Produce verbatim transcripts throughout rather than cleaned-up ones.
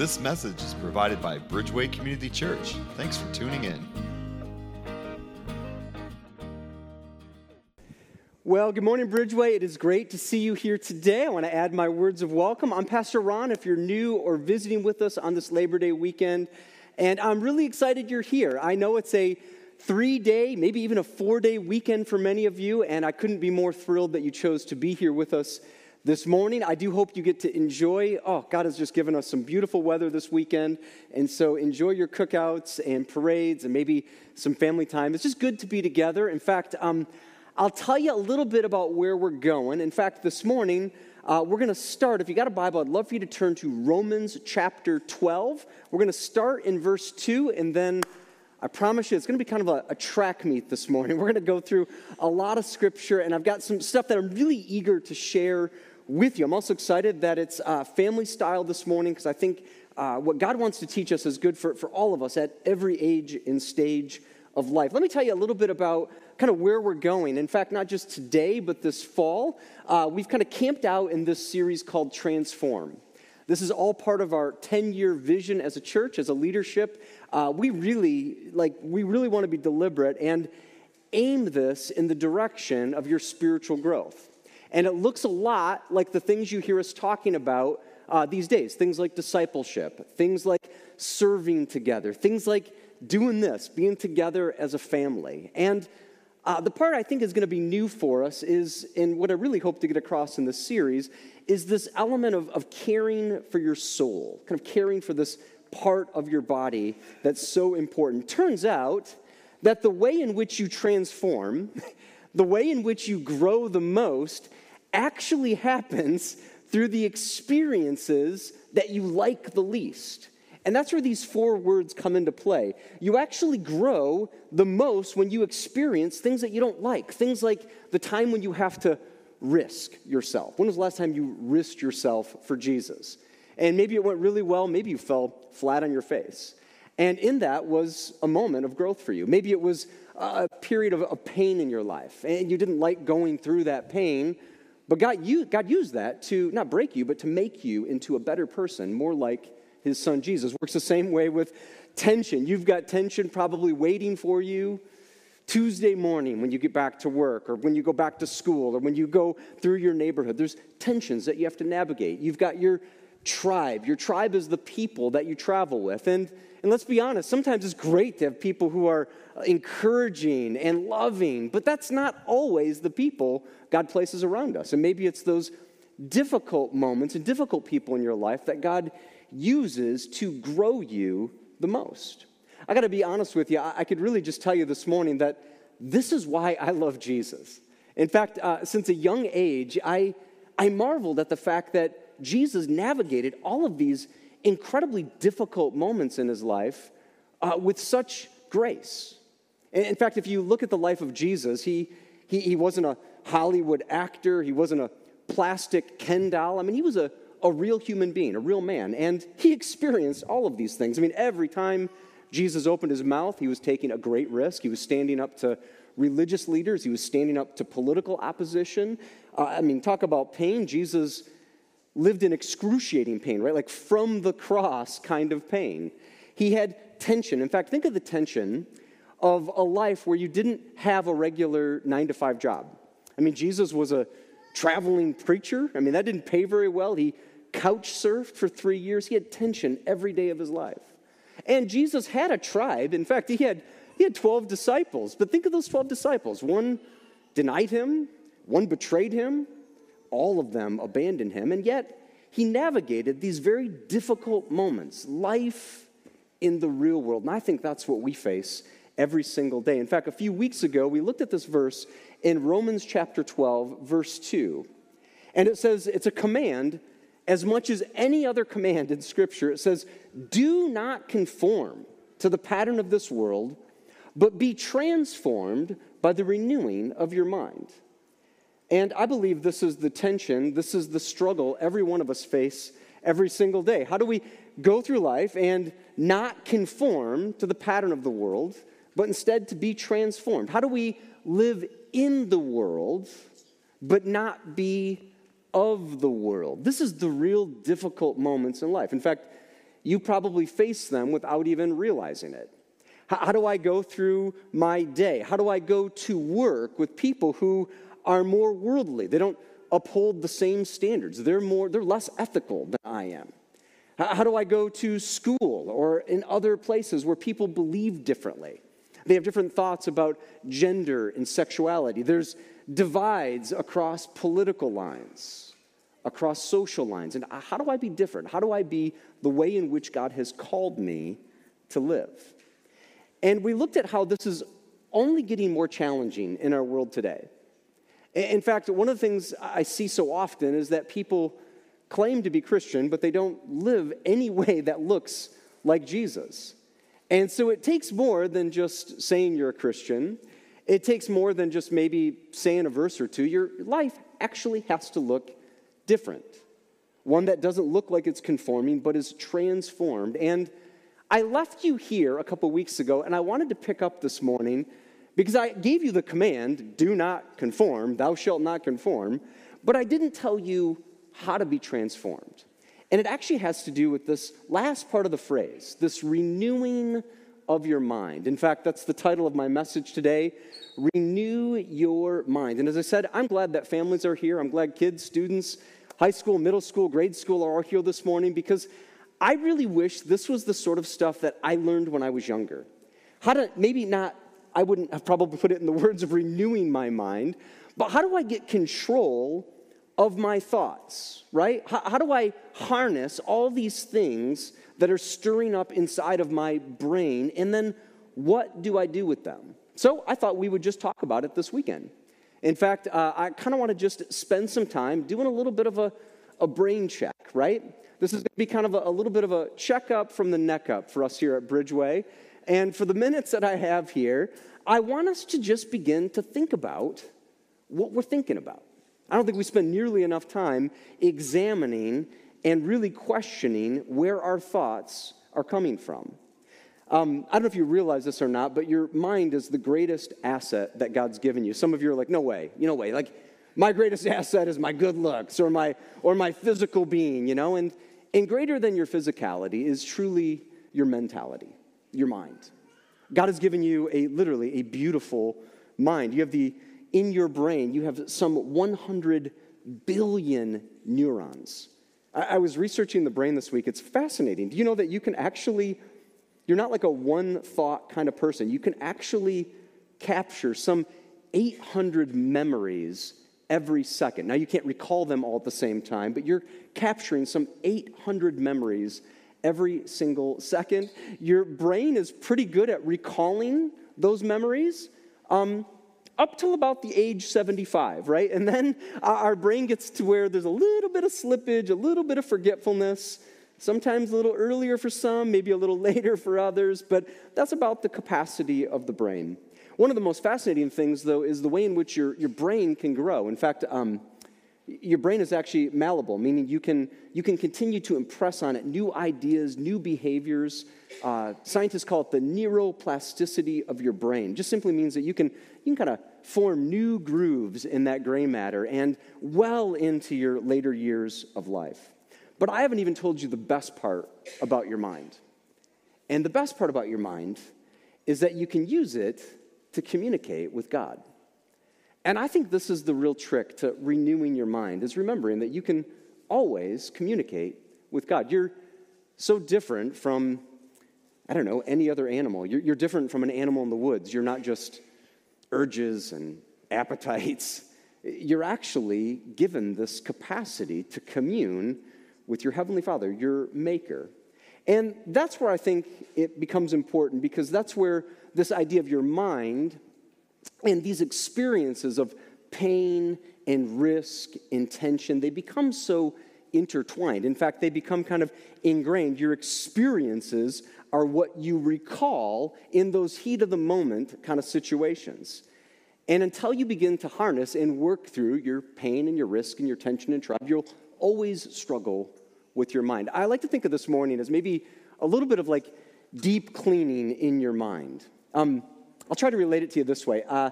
This message is provided by Bridgeway Community Church. Thanks for tuning in. Well, good morning, Bridgeway. It is great to see you here today. I want to add my words of welcome. I'm Pastor Ron, if you're new or visiting with us on this Labor Day weekend. And I'm really excited you're here. I know it's a three-day, maybe even a four-day weekend for many of you, and I couldn't be more thrilled that you chose to be here with us this morning. I do hope you get to enjoy. Oh, God has just given us some beautiful weather this weekend, and so enjoy your cookouts and parades and maybe some family time. It's just good to be together. In fact, um, I'll tell you a little bit about where we're going. In fact, this morning, uh, we're going to start. If you got a Bible, I'd love for you to turn to Romans chapter twelve. We're going to start in verse two, and then I promise you, it's going to be kind of a, a track meet this morning. We're going to go through a lot of scripture, and I've got some stuff that I'm really eager to share with you. I'm also excited that it's uh, family style this morning, because I think uh, what God wants to teach us is good for, for all of us at every age and stage of life. Let me tell you a little bit about kind of where we're going. In fact, not just today, but this fall, uh, we've kind of camped out in this series called Transform. This is all part of our ten-year vision as a church, as a leadership. Uh, we really, like, we really want to be deliberate and aim this in the direction of your spiritual growth. And it looks a lot like the things you hear us talking about uh, these days, things like discipleship, things like serving together, things like doing this, being together as a family. And uh, the part I think is going to be new for us is, and what I really hope to get across in this series, is this element of, of caring for your soul, kind of caring for this part of your body that's so important. Turns out that the way in which you transform, the way in which you grow the most, actually happens through the experiences that you like the least. And that's where these four words come into play. You actually grow the most when you experience things that you don't like, things like the time when you have to risk yourself. When was the last time you risked yourself for Jesus? And maybe it went really well. Maybe you fell flat on your face. And in that was a moment of growth for you. Maybe it was a period of, of pain in your life, and you didn't like going through that pain. But God, you, God used that to not break you, but to make you into a better person, more like His Son Jesus. Works the same way with tension. You've got tension probably waiting for you Tuesday morning when you get back to work, or when you go back to school, or when you go through your neighborhood. There's tensions that you have to navigate. You've got your tribe. Your tribe is the people that you travel with. And, and let's be honest, sometimes it's great to have people who are encouraging and loving, but that's not always the people God places around us. And maybe it's those difficult moments and difficult people in your life that God uses to grow you the most. I got to be honest with you, I could really just tell you this morning that this is why I love Jesus. In fact, uh, since a young age, I, I marveled at the fact that Jesus navigated all of these incredibly difficult moments in his life uh, with such grace. In fact, if you look at the life of Jesus, he, he, he wasn't a Hollywood actor. He wasn't a plastic Ken doll. I mean, he was a, a real human being, a real man, and he experienced all of these things. I mean, every time Jesus opened his mouth, he was taking a great risk. He was standing up to religious leaders. He was standing up to political opposition. Uh, I mean, talk about pain. Jesus lived in excruciating pain, right? Like from the cross kind of pain. He had tension. In fact, think of the tension of a life where you didn't have a regular nine to five job. I mean, Jesus was a traveling preacher. I mean, that didn't pay very well. He couch surfed for three years. He had tension every day of his life. And Jesus had a tribe. In fact, he had he had twelve disciples. But think of those twelve disciples. One denied him. One betrayed him. All of them abandoned him. And yet, he navigated these very difficult moments, life in the real world. And I think that's what we face every single day. In fact, a few weeks ago, we looked at this verse in Romans chapter twelve, verse two. And it says, it's a command. As much as any other command in Scripture, it says, do not conform to the pattern of this world, but be transformed by the renewing of your mind. And I believe this is the tension, this is the struggle every one of us face every single day. How do we go through life and not conform to the pattern of the world, but instead to be transformed? How do we live in the world, but not be of the world? This is the real difficult moments in life. In fact, you probably face them without even realizing it. How do I go through my day? How do I go to work with people who are more worldly? They don't uphold the same standards. They're more, they're less ethical than I am. How do I go to school or in other places where people believe differently? They have different thoughts about gender and sexuality. There's divides across political lines, across social lines. And how do I be different? How do I be the way in which God has called me to live? And we looked at how this is only getting more challenging in our world today. In fact, one of the things I see so often is that people claim to be Christian, but they don't live any way that looks like Jesus. And so it takes more than just saying you're a Christian. It takes more than just maybe saying a verse or two. Your life actually has to look different. One that doesn't look like it's conforming, but is transformed. And I left you here a couple weeks ago, and I wanted to pick up this morning because I gave you the command, do not conform, thou shalt not conform, but I didn't tell you how to be transformed. And it actually has to do with this last part of the phrase, this renewing of your mind. In fact, that's the title of my message today, Renew Your Mind. And as I said, I'm glad that families are here. I'm glad kids, students, high school, middle school, grade school are all here this morning because I really wish this was the sort of stuff that I learned when I was younger. How to, maybe not, I wouldn't have probably put it in the words of renewing my mind, but how do I get control of my thoughts, right? How, how do I harness all these things that are stirring up inside of my brain, and then what do I do with them? So I thought we would just talk about it this weekend. In fact, uh, I kind of want to just spend some time doing a little bit of a, a brain check, right? This is going to be kind of a, a little bit of a checkup from the neck up for us here at Bridgeway. And for the minutes that I have here, I want us to just begin to think about what we're thinking about. I don't think we spend nearly enough time examining and really questioning where our thoughts are coming from. Um, I don't know if you realize this or not, but your mind is the greatest asset that God's given you. Some of you are like, no way, you know, way. Like, my greatest asset is my good looks or my or my physical being, you know. And, and greater than your physicality is truly your mentality, your mind. God has given you a literally a beautiful mind. You have the in your brain, you have some one hundred billion neurons. I, I was researching the brain this week. It's fascinating. Do you know that you can actually, you're not like a one-thought kind of person. You can actually capture some eight hundred memories every second. Now, you can't recall them all at the same time, but you're capturing some eight hundred memories every single second. Your brain is pretty good at recalling those memories. Um... Up till about the age seventy-five, right? And then our brain gets to where there's a little bit of slippage, a little bit of forgetfulness, sometimes a little earlier for some, maybe a little later for others, but that's about the capacity of the brain. One of the most fascinating things, though, is the way in which your, your brain can grow. In fact, um, your brain is actually malleable, meaning you can, you can continue to impress on it new ideas, new behaviors. Uh, scientists call it the neuroplasticity of your brain. Just simply means that you can, you can kind of form new grooves in that gray matter and well into your later years of life. But I haven't even told you the best part about your mind. And the best part about your mind is that you can use it to communicate with God. And I think this is the real trick to renewing your mind, is remembering that you can always communicate with God. You're so different from, I don't know, any other animal. You're, you're different from an animal in the woods. You're not just urges and appetites. You're actually given this capacity to commune with your Heavenly Father, your Maker. And that's where I think it becomes important, because that's where this idea of your mind and these experiences of pain and risk and tension, they become so intertwined. In fact, they become kind of ingrained. Your experiences are what you recall in those heat-of-the-moment kind of situations. And until you begin to harness and work through your pain and your risk and your tension and trouble, you'll always struggle with your mind. I like to think of this morning as maybe a little bit of like deep cleaning in your mind. Um... I'll try to relate it to you this way. Uh,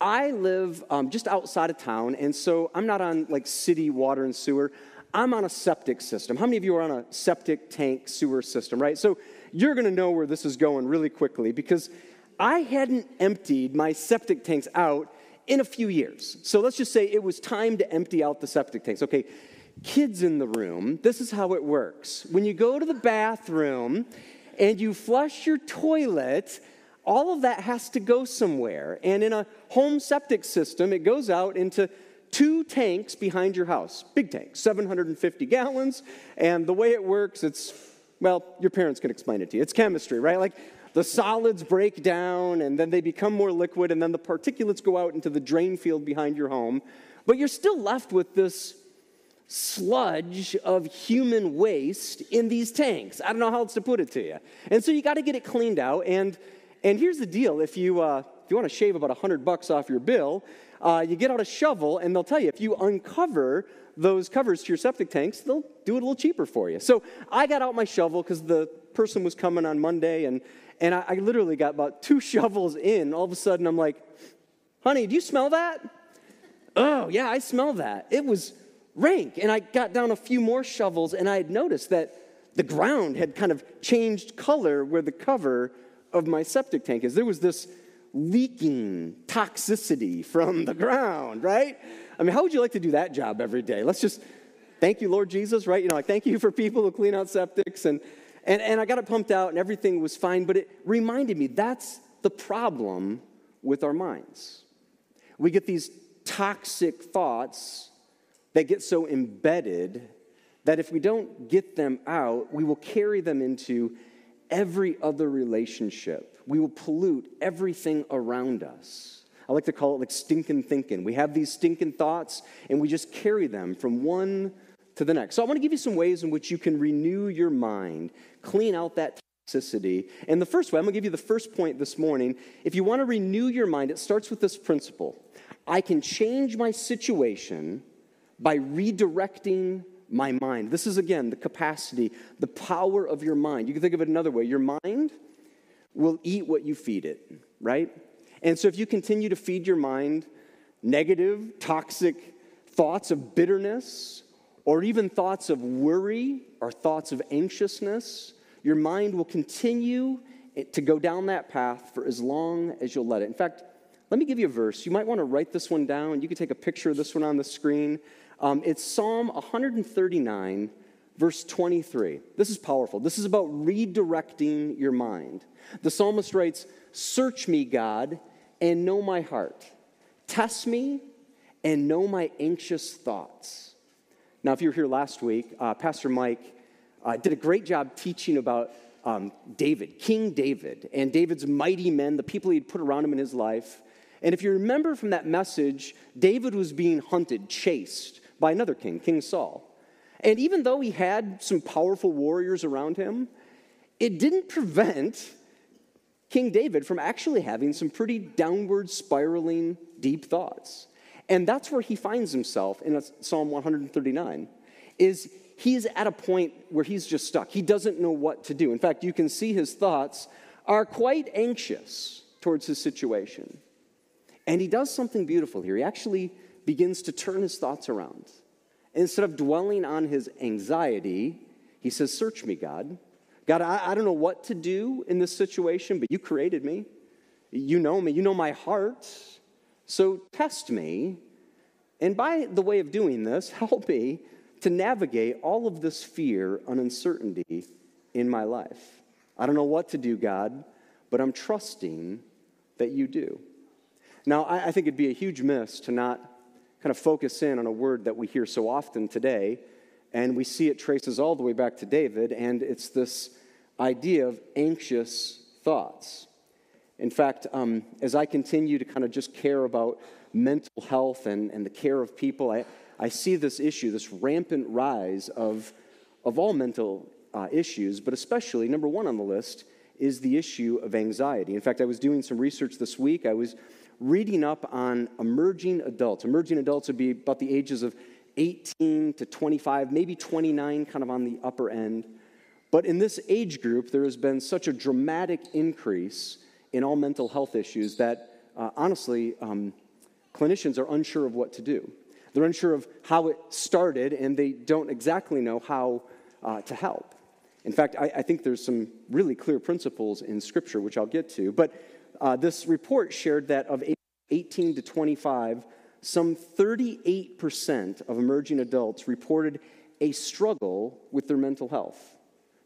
I live um, just outside of town, and so I'm not on, like, city water and sewer. I'm on a septic system. How many of you are on a septic tank sewer system, right? So you're going to know where this is going really quickly, because I hadn't emptied my septic tanks out in a few years. So let's just say it was time to empty out the septic tanks. Okay, kids in the room, this is how it works. When you go to the bathroom and you flush your toilet, all of that has to go somewhere. And in a home septic system, it goes out into two tanks behind your house, big tanks, seven hundred fifty gallons, and the way it works, it's, well, your parents can explain it to you. It's chemistry, right? Like, the solids break down, and then they become more liquid, and then the particulates go out into the drain field behind your home, but you're still left with this sludge of human waste in these tanks. I don't know how else to put it to you. And so you got to get it cleaned out, and and here's the deal. If you, uh, if you want to shave about one hundred bucks off your bill, Uh, you get out a shovel, and they'll tell you, if you uncover those covers to your septic tanks, they'll do it a little cheaper for you. So I got out my shovel because the person was coming on Monday, and, and I, I literally got about two shovels in. All of a sudden, I'm like, honey, do you smell that? Oh, yeah, I smell that. It was rank. And I got down a few more shovels, and I had noticed that the ground had kind of changed color where the cover of my septic tank is. There was this leaking toxicity from the ground, right? I mean, how would you like to do that job every day? Let's just thank you, Lord Jesus, right? You know, like, thank you for people who clean out septics. And, and, and I got it pumped out, and everything was fine, but it reminded me that's the problem with our minds. We get these toxic thoughts that get so embedded that if we don't get them out, we will carry them into every other relationship. We will pollute everything around us. I like to call it like stinking thinking. We have these stinking thoughts, and we just carry them from one to the next. So I want to give you some ways in which you can renew your mind, clean out that toxicity. And the first way, I'm going to give you the first point this morning. If you want to renew your mind, it starts with this principle. I can change my situation by redirecting my mind. This is, again, the capacity, the power of your mind. You can think of it another way. Your mind will eat what you feed it, right? And so if you continue to feed your mind negative, toxic thoughts of bitterness, or even thoughts of worry or thoughts of anxiousness, your mind will continue to go down that path for as long as you'll let it. In fact, let me give you a verse. You might want to write this one down. You can take a picture of this one on the screen. Um, it's Psalm one thirty-nine, verse twenty-three. This is powerful. This is about redirecting your mind. The psalmist writes, "Search me, God, and know my heart. Test me and know my anxious thoughts." Now, if you were here last week, uh, Pastor Mike uh, did a great job teaching about um, David, King David, and David's mighty men, the people he'd put around him in his life. And if you remember from that message, David was being hunted, chased by another king, King Saul. And even though he had some powerful warriors around him, it didn't prevent King David from actually having some pretty downward spiraling deep thoughts. And that's where he finds himself in Psalm one thirty-nine, is he's at a point where he's just stuck. He doesn't know what to do. In fact, you can see his thoughts are quite anxious towards his situation. And he does something beautiful here. He actually begins to turn his thoughts around. Instead of dwelling on his anxiety, he says, "Search me, God. God, I, I don't know what to do in this situation, but you created me. You know me. You know my heart. So test me. And by the way of doing this, help me to navigate all of this fear and uncertainty in my life. I don't know what to do, God, but I'm trusting that you do." Now, I, I think it'd be a huge miss to not kind of focus in on a word that we hear so often today, and we see it traces all the way back to David, and it's this idea of anxious thoughts. In fact, um, as I continue to kind of just care about mental health and, and the care of people, I, I see this issue, this rampant rise of, of all mental uh, issues, but especially, number one on the list, is the issue of anxiety. In fact, I was doing some research this week. I was reading up on emerging adults. Emerging adults would be about the ages of eighteen to twenty-five, maybe twenty-nine, kind of on the upper end. But in this age group, there has been such a dramatic increase in all mental health issues that, uh, honestly, um, clinicians are unsure of what to do. They're unsure of how it started, and they don't exactly know how uh, to help. In fact, I, I think there's some really clear principles in Scripture, which I'll get to. But uh, this report shared that of eighteen to twenty-five, some thirty-eight percent of emerging adults reported a struggle with their mental health.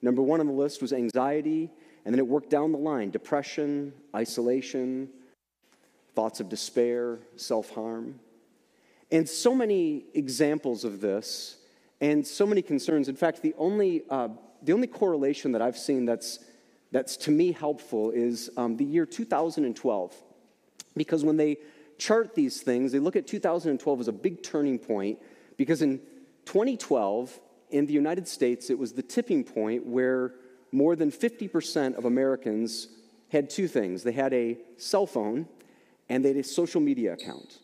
Number one on the list was anxiety, and then it worked down the line: depression, isolation, thoughts of despair, self-harm. And so many examples of this, and so many concerns. In fact, the only uh, the only correlation that I've seen that's that's to me helpful is um, the year two thousand twelve, because when they chart these things, they look at two thousand twelve as a big turning point, because in twenty twelve in the United States it was the tipping point where more than fifty percent of Americans had two things: they had a cell phone, and they had a social media account.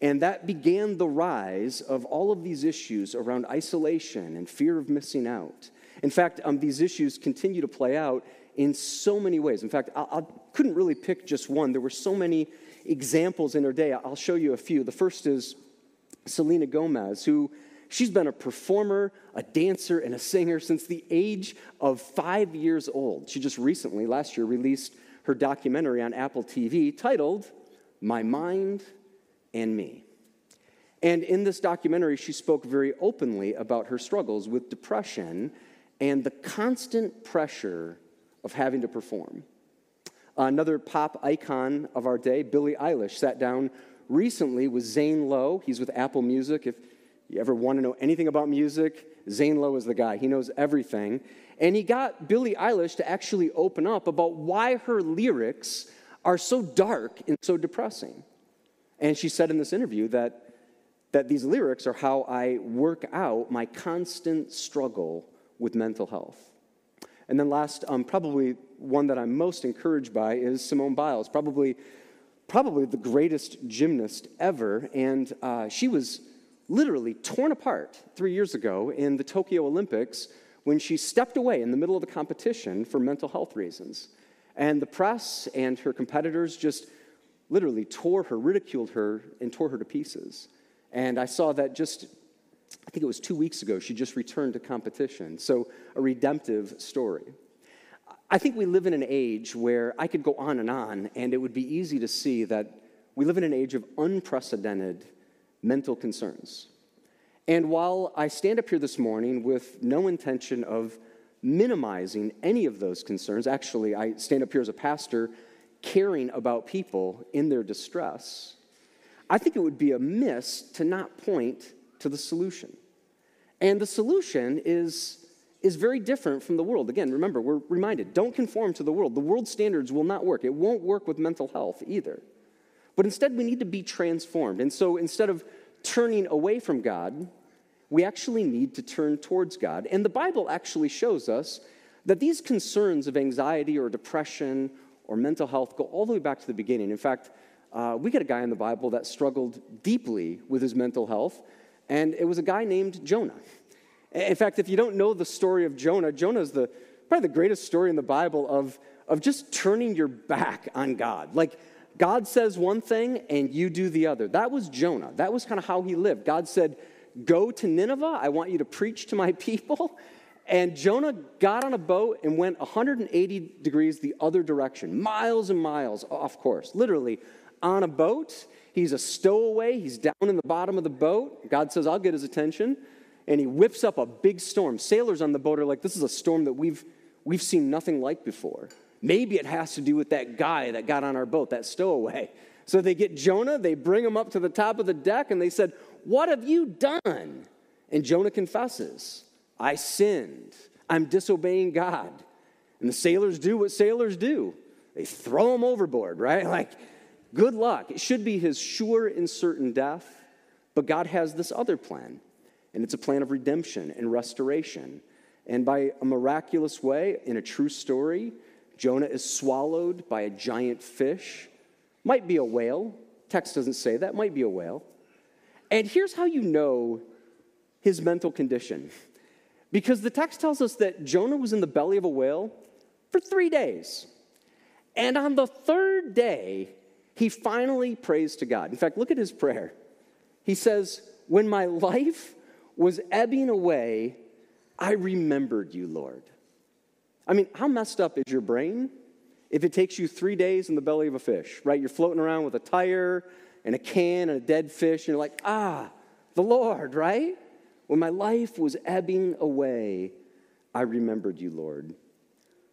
And that began the rise of all of these issues around isolation and fear of missing out. In fact, um, these issues continue to play out in so many ways. In fact, I, I couldn't really pick just one. There were so many examples in her day. I'll show you a few. The first is Selena Gomez, who she's been a performer, a dancer, and a singer since the age of five years old. She just recently, last year, released her documentary on Apple T V titled My Mind and Me. And in this documentary, she spoke very openly about her struggles with depression and the constant pressure of having to perform. Another pop icon of our day, Billie Eilish, sat down recently with Zane Lowe. He's with Apple Music. If you ever want to know anything about music, Zane Lowe is the guy. He knows everything. And he got Billie Eilish to actually open up about why her lyrics are so dark and so depressing. And she said in this interview that that these lyrics are how I work out my constant struggle with mental health. And then last, um, probably one that I'm most encouraged by is Simone Biles, probably probably the greatest gymnast ever. And uh, she was literally torn apart three years ago in the Tokyo Olympics when she stepped away in the middle of the competition for mental health reasons. And the press and her competitors just literally tore her, ridiculed her, and tore her to pieces. And I saw that just, I think it was two weeks ago, she just returned to competition. So a redemptive story. I think we live in an age where I could go on and on, and it would be easy to see that we live in an age of unprecedented mental concerns. And while I stand up here this morning with no intention of minimizing any of those concerns, actually, I stand up here as a pastor caring about people in their distress, I think it would be amiss to not point to the solution. And the solution is, is very different from the world. Again, remember, we're reminded, don't conform to the world. The world's standards will not work. It won't work with mental health either. But instead, we need to be transformed. And so instead of turning away from God, we actually need to turn towards God. And the Bible actually shows us that these concerns of anxiety or depression or mental health go all the way back to the beginning. In fact, uh, we get a guy in the Bible that struggled deeply with his mental health, and it was a guy named Jonah. In fact, if you don't know the story of Jonah, Jonah is the, probably the greatest story in the Bible of, of just turning your back on God. Like, God says one thing, and you do the other. That was Jonah. That was kind of how he lived. God said, go to Nineveh. I want you to preach to my people. And Jonah got on a boat and went one hundred eighty degrees the other direction, miles and miles off course, literally on a boat. He's a stowaway. He's down in the bottom of the boat. God says, I'll get his attention. And he whips up a big storm. Sailors on the boat are like, this is a storm that we've, we've seen nothing like before. Maybe it has to do with that guy that got on our boat, that stowaway. So they get Jonah, they bring him up to the top of the deck, and they said, what have you done? And Jonah confesses, I sinned. I'm disobeying God. And the sailors do what sailors do. They throw him overboard, right? Like, good luck. It should be his sure and certain death, but God has this other plan, and it's a plan of redemption and restoration. And by a miraculous way, in a true story, Jonah is swallowed by a giant fish. Might be a whale. Text doesn't say that. Might be a whale. And here's how you know his mental condition. Because the text tells us that Jonah was in the belly of a whale for three days. And on the third day, he finally prays to God. In fact, look at his prayer. He says, when my life was ebbing away, I remembered you, Lord. I mean, how messed up is your brain if it takes you three days in the belly of a fish, right? You're floating around with a tire and a can and a dead fish, and you're like, ah, the Lord, right? When my life was ebbing away, I remembered you, Lord.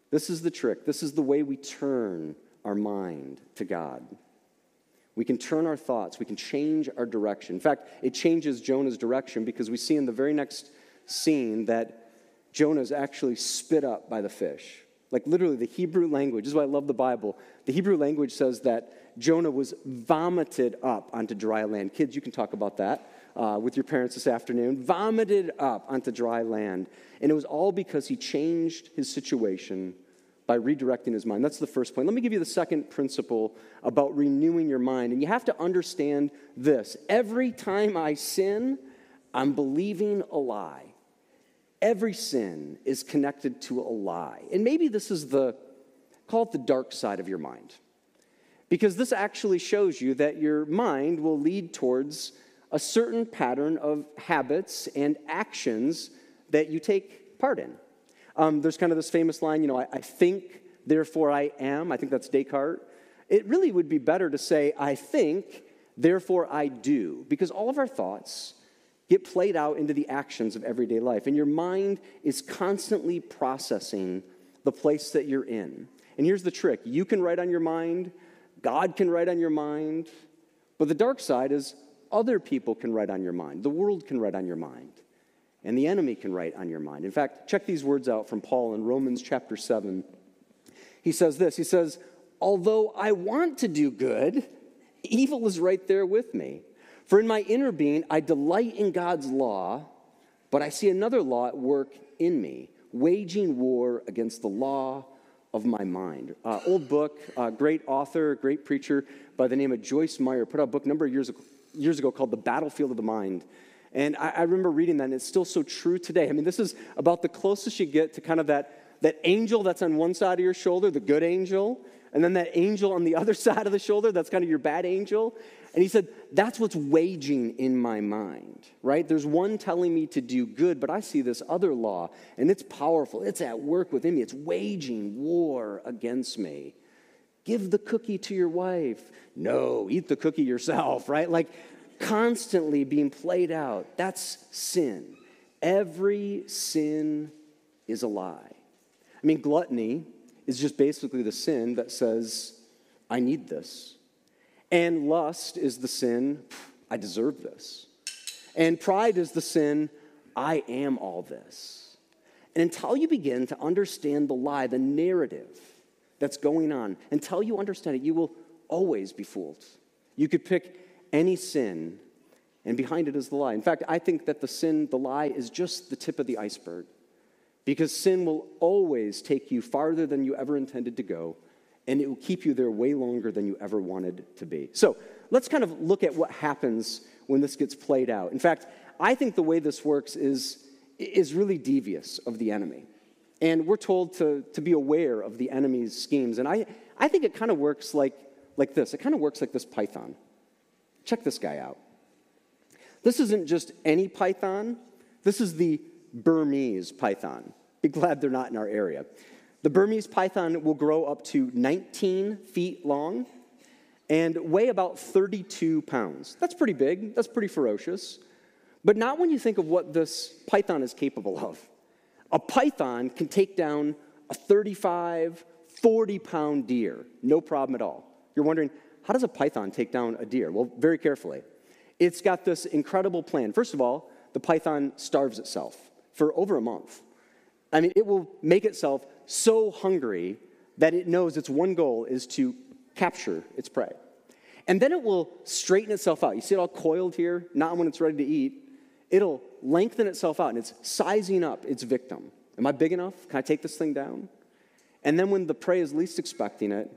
This is the trick. This is the way we turn our mind to God. We can turn our thoughts. We can change our direction. In fact, it changes Jonah's direction because we see in the very next scene that Jonah is actually spit up by the fish. Like literally the Hebrew language. This is why I love the Bible. The Hebrew language says that Jonah was vomited up onto dry land. Kids, you can talk about that uh, with your parents this afternoon. Vomited up onto dry land. And it was all because he changed his situation by redirecting his mind. That's the first point. Let me give you the second principle about renewing your mind. And you have to understand this. Every time I sin, I'm believing a lie. Every sin is connected to a lie. And maybe this is the, call it the dark side of your mind. Because this actually shows you that your mind will lead towards a certain pattern of habits and actions that you take part in. Um, there's kind of this famous line, you know, I, I think, therefore I am. I think that's Descartes. It really would be better to say, I think, therefore I do. Because all of our thoughts get played out into the actions of everyday life. And your mind is constantly processing the place that you're in. And here's the trick. You can write on your mind. God can write on your mind. But the dark side is other people can write on your mind. The world can write on your mind. And the enemy can write on your mind. In fact, check these words out from Paul in Romans chapter seven. He says this. He says, although I want to do good, evil is right there with me. For in my inner being, I delight in God's law, but I see another law at work in me, waging war against the law of my mind. Uh, old book, uh, great author, great preacher by the name of Joyce Meyer, put out a book a number of years ago, years ago called The Battlefield of the Mind. And I, I remember reading that, and it's still so true today. I mean, this is about the closest you get to kind of that, that angel that's on one side of your shoulder, the good angel, and then that angel on the other side of the shoulder, that's kind of your bad angel. And he said, that's what's waging in my mind, right? There's one telling me to do good, but I see this other law, and it's powerful. It's at work within me. It's waging war against me. Give the cookie to your wife. No, eat the cookie yourself, right? Like, constantly being played out. That's sin. Every sin is a lie. I mean, gluttony is just basically the sin that says, I need this. And lust is the sin, I deserve this. And pride is the sin, I am all this. And until you begin to understand the lie, the narrative that's going on, until you understand it, you will always be fooled. You could pick any sin, and behind it is the lie. In fact, I think that the sin, the lie, is just the tip of the iceberg, because sin will always take you farther than you ever intended to go, and it will keep you there way longer than you ever wanted to be. So let's kind of look at what happens when this gets played out. In fact, I think the way this works is, is really devious of the enemy. And we're told to, to be aware of the enemy's schemes. And I, I think it kind of works like, like this. It kind of works like this python. Check this guy out. This isn't just any python. This is the Burmese python. Be glad they're not in our area. The Burmese python will grow up to nineteen feet long and weigh about thirty-two pounds. That's pretty big. That's pretty ferocious. But not when you think of what this python is capable of. A python can take down a thirty-five, forty-pound deer. No problem at all. You're wondering, how does a python take down a deer? Well, very carefully. It's got this incredible plan. First of all, the python starves itself for over a month. I mean, it will make itself so hungry that it knows its one goal is to capture its prey. And then it will straighten itself out. You see it all coiled here? Not when it's ready to eat. It'll lengthen itself out, and it's sizing up its victim. Am I big enough? Can I take this thing down? And then when the prey is least expecting it,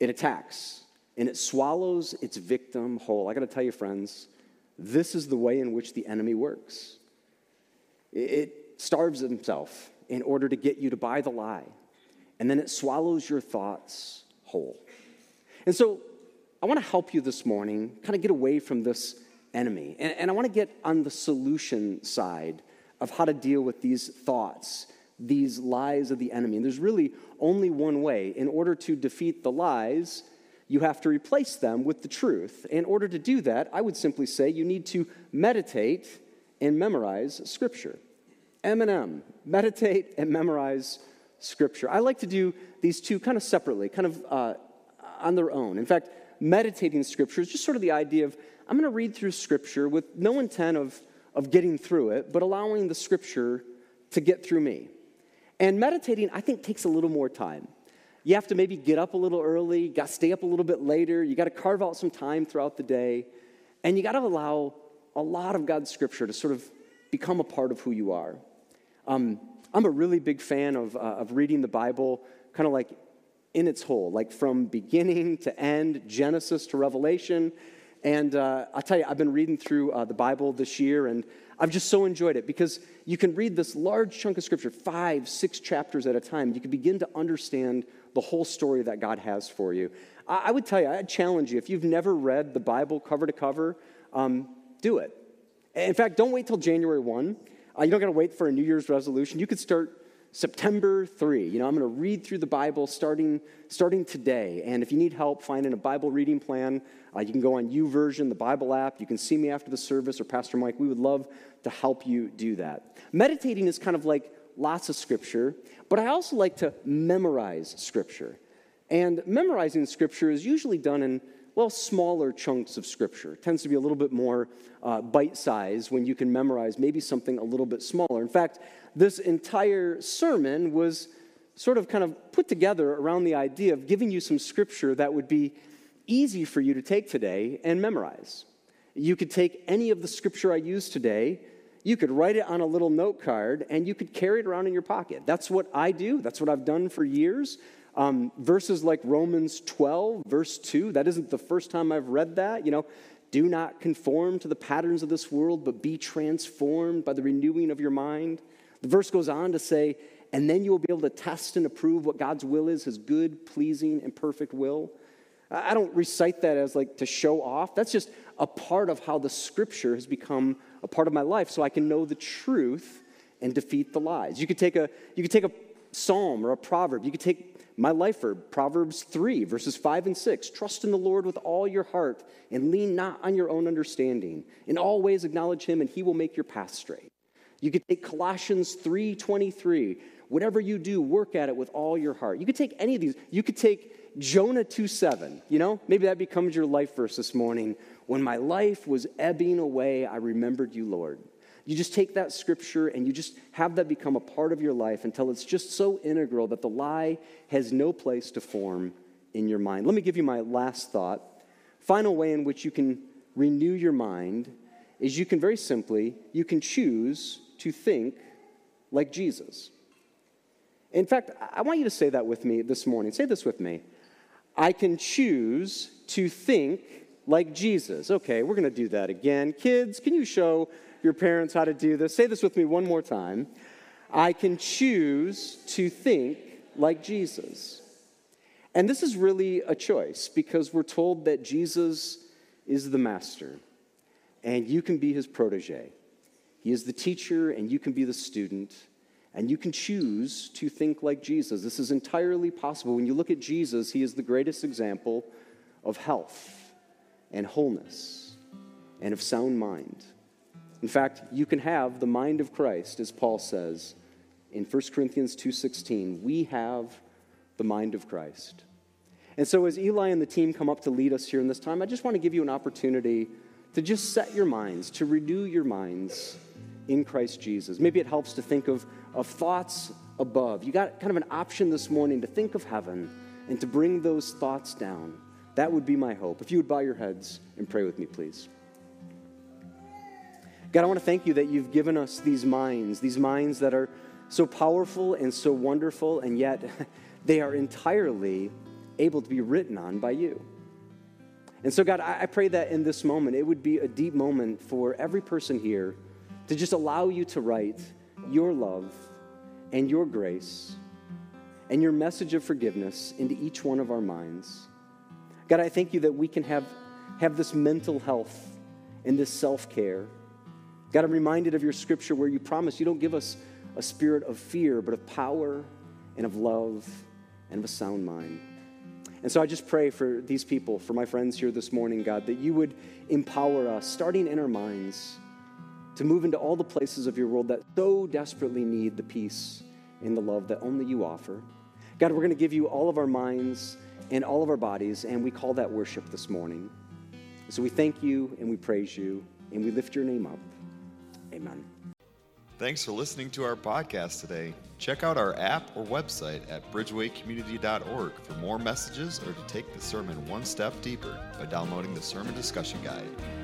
it attacks. And it swallows its victim whole. I got to tell you, friends, this is the way in which the enemy works. It starves himself in order to get you to buy the lie. And then it swallows your thoughts whole. And so I want to help you this morning kind of get away from this enemy. And, and I want to get on the solution side of how to deal with these thoughts, these lies of the enemy. And there's really only one way. In order to defeat the lies, you have to replace them with the truth. In order to do that, I would simply say you need to meditate and memorize Scripture. M and M, meditate and memorize Scripture. I like to do these two kind of separately, kind of uh, on their own. In fact, meditating Scripture is just sort of the idea of, I'm going to read through Scripture with no intent of, of getting through it, but allowing the Scripture to get through me. And meditating, I think, takes a little more time. You have to maybe get up a little early, you got to stay up a little bit later, you got to carve out some time throughout the day, and you got to allow a lot of God's Scripture to sort of become a part of who you are. Um, I'm a really big fan of, uh, of reading the Bible kind of like in its whole, like from beginning to end, Genesis to Revelation. And uh, I'll tell you, I've been reading through uh, the Bible this year, and I've just so enjoyed it because you can read this large chunk of Scripture, five, six chapters at a time. You can begin to understand the whole story that God has for you. I, I would tell you, I challenge you, if you've never read the Bible cover to cover, um, do it. In fact, don't wait till January first. Uh, you don't got to wait for a New Year's resolution. You could start September third. You know, I'm going to read through the Bible starting starting today. And if you need help finding a Bible reading plan, uh, you can go on YouVersion, the Bible app. You can see me after the service or Pastor Mike. We would love to help you do that. Meditating is kind of like lots of Scripture, but I also like to memorize Scripture. And memorizing Scripture is usually done in, well, smaller chunks of Scripture. It tends to be a little bit more uh, bite-sized when you can memorize maybe something a little bit smaller. In fact, this entire sermon was sort of kind of put together around the idea of giving you some Scripture that would be easy for you to take today and memorize. You could take any of the Scripture I used today, you could write it on a little note card, and you could carry it around in your pocket. That's what I do. That's what I've done for years. Um, verses like Romans twelve, verse two, that isn't the first time I've read that. You know, do not conform to the patterns of this world, but be transformed by the renewing of your mind. The verse goes on to say, and then you will be able to test and approve what God's will is, his good, pleasing, and perfect will. I don't recite that as like to show off. That's just a part of how the Scripture has become a part of my life, so I can know the truth and defeat the lies. You could take a, you could take a psalm or a proverb. You could take my life verb, Proverbs three, verses five and six. Trust in the Lord with all your heart and lean not on your own understanding. In all ways acknowledge him and he will make your path straight. You could take Colossians three twenty-three. Whatever you do, work at it with all your heart. You could take any of these. You could take Jonah two seven. You know, maybe that becomes your life verse this morning. When my life was ebbing away, I remembered you, Lord. You just take that Scripture and you just have that become a part of your life until it's just so integral that the lie has no place to form in your mind. Let me give you my last thought. Final way in which you can renew your mind is you can very simply, you can choose to think like Jesus. In fact, I want you to say that with me this morning. Say this with me. I can choose to think like Jesus. Okay, we're going to do that again. Kids, can you show your parents how to do this? Say this with me one more time. I can choose to think like Jesus. And this is really a choice because we're told that Jesus is the master and you can be his protege. He is the teacher and you can be the student and you can choose to think like Jesus. This is entirely possible. When you look at Jesus, he is the greatest example of health and wholeness and of sound mind. In fact, you can have the mind of Christ, as Paul says in First Corinthians two sixteen. We have the mind of Christ. And so as Eli and the team come up to lead us here in this time, I just want to give you an opportunity to just set your minds, to renew your minds in Christ Jesus. Maybe it helps to think of, of thoughts above. You got kind of an option this morning to think of heaven and to bring those thoughts down. That would be my hope. If you would bow your heads and pray with me, please. God, I want to thank you that you've given us these minds, these minds that are so powerful and so wonderful, and yet they are entirely able to be written on by you. And so, God, I pray that in this moment, it would be a deep moment for every person here to just allow you to write your love and your grace and your message of forgiveness into each one of our minds. God, I thank you that we can have, have this mental health and this self-care. God, I'm reminded of your scripture where you promise you don't give us a spirit of fear, but of power and of love and of a sound mind. And so I just pray for these people, for my friends here this morning, God, that you would empower us, starting in our minds, to move into all the places of your world that so desperately need the peace and the love that only you offer. God, we're going to give you all of our minds and all of our bodies, and we call that worship this morning. So we thank you, and we praise you, and we lift your name up. Amen. Thanks for listening to our podcast today. Check out our app or website at bridgeway community dot org for more messages or to take the sermon one step deeper by downloading the Sermon Discussion Guide.